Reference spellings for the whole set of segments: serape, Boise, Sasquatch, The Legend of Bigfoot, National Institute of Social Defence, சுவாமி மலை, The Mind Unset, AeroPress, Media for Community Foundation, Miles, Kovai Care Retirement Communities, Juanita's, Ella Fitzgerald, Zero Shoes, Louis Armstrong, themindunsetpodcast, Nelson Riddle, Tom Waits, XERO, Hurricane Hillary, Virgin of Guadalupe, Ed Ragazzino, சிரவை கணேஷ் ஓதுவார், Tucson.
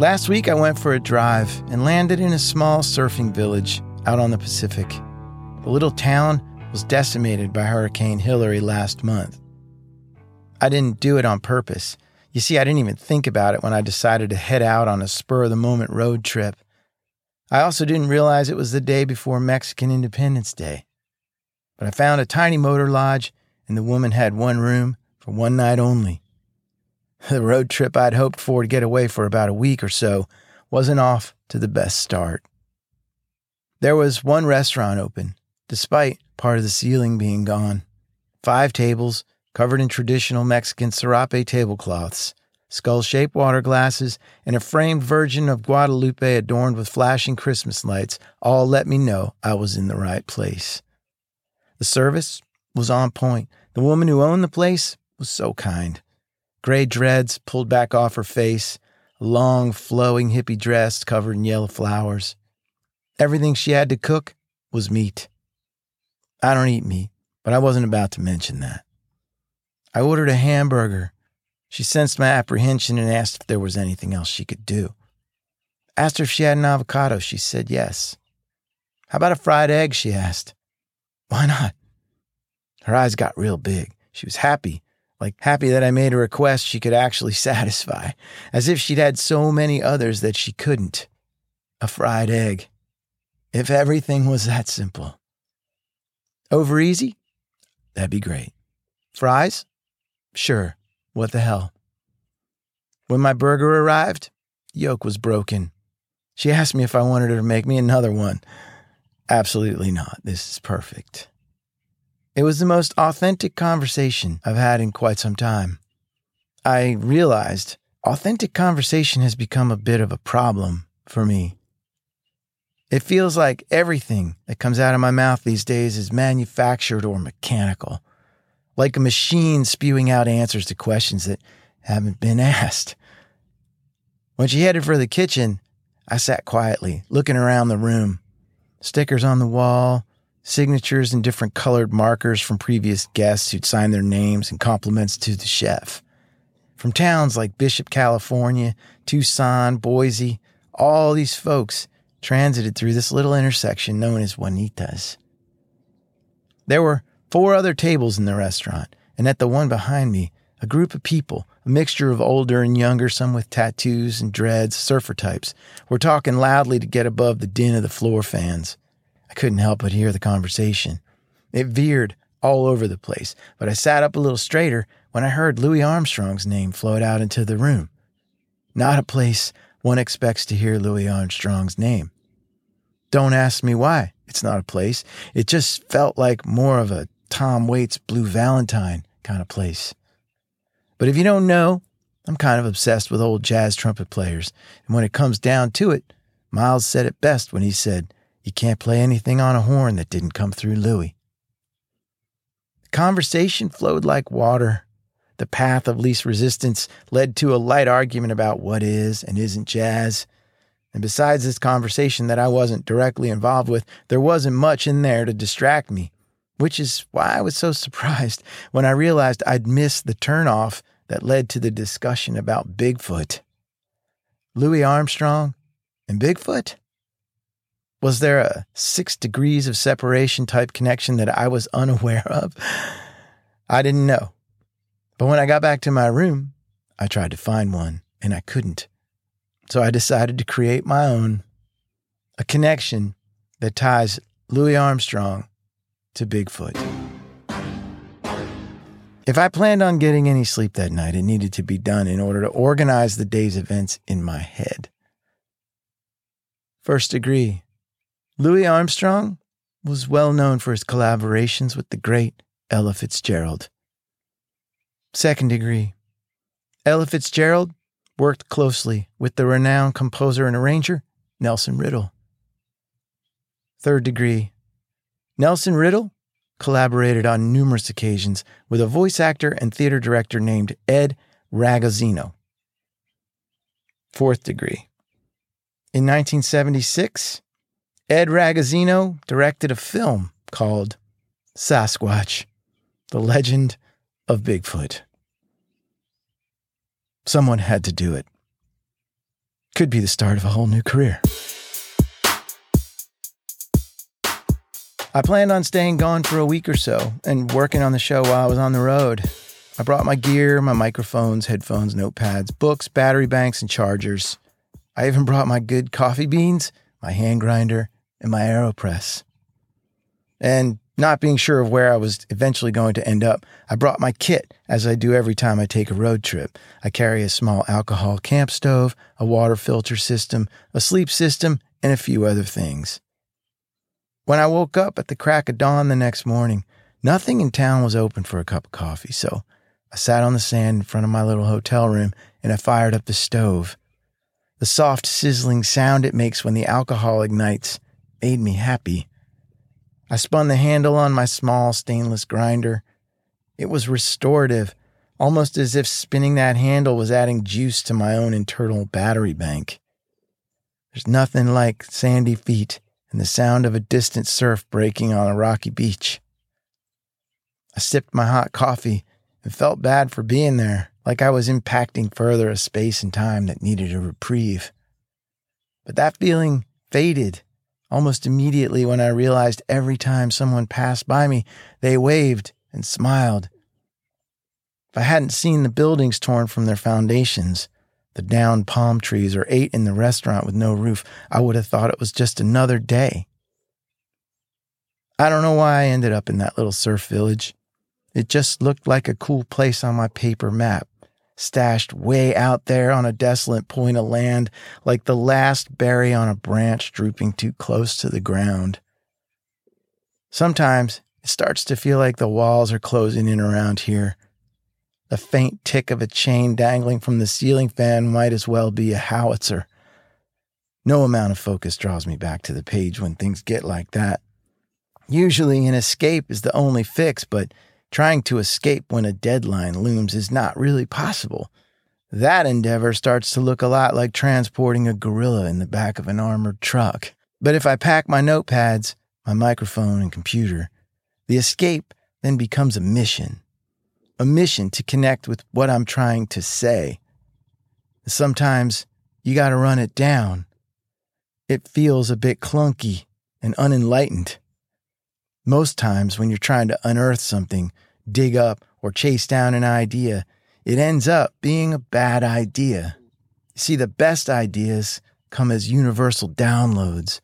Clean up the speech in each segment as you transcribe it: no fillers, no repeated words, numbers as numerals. Last week, I went for a drive and landed in a small surfing village out on the Pacific. The little town was decimated by Hurricane Hillary last month. I didn't do it on purpose. You see, I didn't even think about it when I decided to head out on a spur-of-the-moment road trip. I also didn't realize it was the day before Mexican Independence Day. But I found a tiny motor lodge, and the woman had one room for one night only. The road trip I'd hoped for to get away for about a week or so wasn't off to the best start. There was one restaurant open, despite part of the ceiling being gone. 5 tables covered in traditional Mexican serape tablecloths, skull-shaped water glasses, and a framed Virgin of Guadalupe adorned with flashing Christmas lights all let me know I was in the right place. The service was on point. The woman who owned the place was so kind. Gray dreads pulled back off her face, a long, flowing hippie dress covered in yellow flowers. Everything she had to cook was meat. I don't eat meat, but I wasn't about to mention that. I ordered a hamburger. She sensed my apprehension and asked if there was anything else she could do. I asked her if she had an avocado. She said yes. How about a fried egg, she asked. Why not? Her eyes got real big. She was happy, like happy that I made a request she could actually satisfy, as if she'd had so many others that she couldn't. A fried egg. If everything was that simple. Over easy? That'd be great. Fries? Sure, what the hell. When my burger arrived, yolk was broken. She asked me if I wanted her to make me another one. Absolutely not. This is perfect. It was the most authentic conversation I've had in quite some time. I realized authentic conversation has become a bit of a problem for me. It feels like everything that comes out of my mouth these days is manufactured or mechanical, like a machine spewing out answers to questions that haven't been asked. When she headed for the kitchen, I sat quietly, looking around the room. Stickers on the wall, signatures in different colored markers from previous guests who'd signed their names and compliments to the chef. From towns like Bishop, California, Tucson, Boise, all these folks transited through this little intersection known as Juanita's. There were 4 other tables in the restaurant, and at the one behind me, a group of people, a mixture of older and younger, some with tattoos and dreads, surfer types, were talking loudly to get above the din of the floor fans. I couldn't help but hear the conversation. It veered all over the place, but I sat up a little straighter when I heard Louis Armstrong's name float out into the room. Not a place one expects to hear Louis Armstrong's name. Don't ask me why. It's not a place. It just felt like more of a Tom Waits Blue Valentine kind of place. But if you don't know, I'm kind of obsessed with old jazz trumpet players. And when it comes down to it, Miles said it best when he said, "You can't play anything on a horn that didn't come through Louis." The conversation flowed like water. The path of least resistance led to a light argument about what is and isn't jazz. And besides this conversation that I wasn't directly involved with, there wasn't much in there to distract me, which is why I was so surprised when I realized I'd missed the turnoff that led to the discussion about Bigfoot. Louis Armstrong and Bigfoot? Was there a 6 degrees of separation type connection that I was unaware of? I didn't know. But when I got back to my room, I tried to find one, and I couldn't. So I decided to create my own, a connection that ties Louis Armstrong to Bigfoot. If I planned on getting any sleep that night, it needed to be done in order to organize the day's events in my head. First degree. Louis Armstrong was well known for his collaborations with the great Ella Fitzgerald. Second degree. Ella Fitzgerald worked closely with the renowned composer and arranger Nelson Riddle. Third degree. Nelson Riddle collaborated on numerous occasions with a voice actor and theater director named Ed Ragazzino. Fourth degree. In 1976, Ed Ragazzino directed a film called Sasquatch, The Legend of Bigfoot. Someone had to do it. could be the start of a whole new career. I planned on staying gone for a week or so and working on the show while I was on the road. I brought my gear, my microphones, headphones, notepads, books, battery banks, and chargers. I even brought my good coffee beans, my hand grinder, and my AeroPress. And not being sure of where I was eventually going to end up, I brought my kit, as I do every time I take a road trip. I carry a small alcohol camp stove, a water filter system, a sleep system, and a few other things. When I woke up at the crack of dawn the next morning, nothing in town was open for a cup of coffee, so I sat on the sand in front of my little hotel room and I fired up the stove. The soft sizzling sound it makes when the alcohol ignites made me happy. I spun the handle on my small stainless grinder. It was restorative, almost as if spinning that handle was adding juice to my own internal battery bank. There's nothing like sandy feet and the sound of a distant surf breaking on a rocky beach. I sipped my hot coffee and felt bad for being there, like I was impacting further a space and time that needed a reprieve. But that feeling faded almost immediately when I realized every time someone passed by me, they waved and smiled. If I hadn't seen the buildings torn from their foundations, the downed palm trees, or ate in the restaurant with no roof, I would have thought it was just another day. I don't know why I ended up in that little surf village. It just looked like a cool place on my paper map, stashed way out there on a desolate point of land, like the last berry on a branch drooping too close to the ground. Sometimes it starts to feel like the walls are closing in around here. The faint tick of a chain dangling from the ceiling fan might as well be a howitzer. No amount of focus draws me back to the page when things get like that. Usually an escape is the only fix, but trying to escape when a deadline looms is not really possible. That endeavor starts to look a lot like transporting a gorilla in the back of an armored truck. But if I pack my notepads, my microphone, and computer, the escape then becomes a mission. A mission to connect with what I'm trying to say. Sometimes you gotta run it down. It feels a bit clunky and unenlightened. Most times when you're trying to unearth something, dig up, or chase down an idea, it ends up being a bad idea. You see, the best ideas come as universal downloads.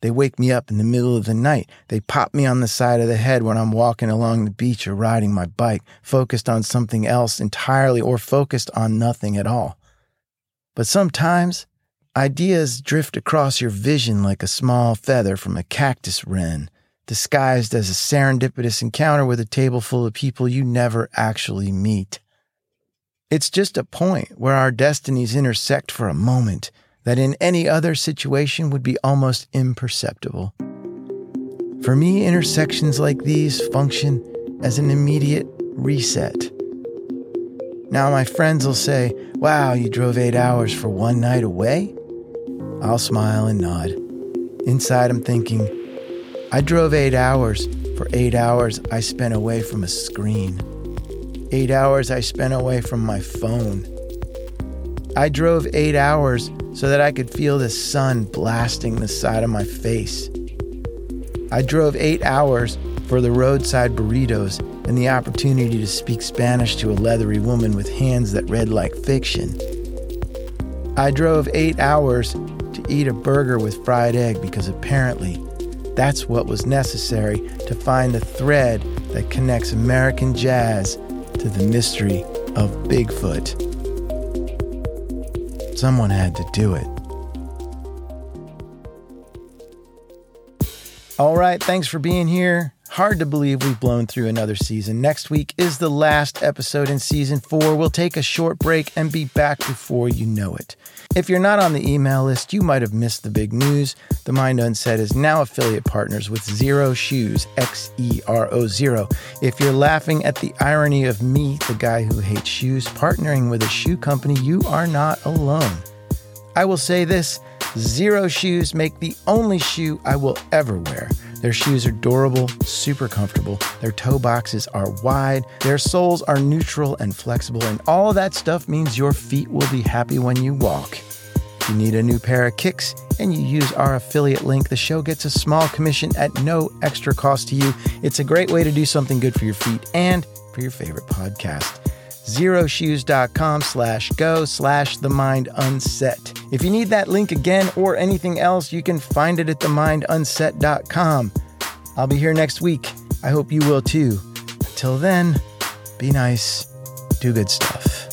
They wake me up in the middle of the night. They pop me on the side of the head when I'm walking along the beach or riding my bike, focused on something else entirely or focused on nothing at all. But sometimes, ideas drift across your vision like a small feather from a cactus wren, disguised as a serendipitous encounter with a table full of people you never actually meet. It's just a point where our destinies intersect for a moment that in any other situation would be almost imperceptible. For me, intersections like these function as an immediate reset. Now my friends will say, "Wow, you drove 8 hours for one night away?" I'll smile and nod. Inside I'm thinking, I drove 8 hours for 8 hours I spent away from a screen. 8 hours I spent away from my phone. I drove 8 hours so that I could feel the sun blasting the side of my face. I drove 8 hours for the roadside burritos and the opportunity to speak Spanish to a leathery woman with hands that read like fiction. I drove 8 hours to eat a burger with fried egg because apparently that's what was necessary to find the thread that connects American jazz to the mystery of Bigfoot. Someone had to do it. All right, thanks for being here. Hard to believe we've blown through another season. Next week is the last episode in season 4. We'll take a short break and be back before you know it. If you're not on the email list, you might have missed the big news. The Mind Unset is now affiliate partners with Zero Shoes, XERO. If you're laughing at the irony of me, the guy who hates shoes, partnering with a shoe company, you are not alone. I will say this, Zero Shoes make the only shoe I will ever wear. Their shoes are durable, super comfortable. Their toe boxes are wide. Their soles are neutral and flexible. And all that stuff means your feet will be happy when you walk. You need a new pair of kicks, and you use our affiliate link, the show gets a small commission at no extra cost to you. It's a great way to do something good for your feet and for your favorite podcast. ZeroShoes.com/go/themindunset. If you need that link again or anything else, you can find it at themindunset.com. I'll be here next week. I hope you will too. Until then, be nice, do good stuff.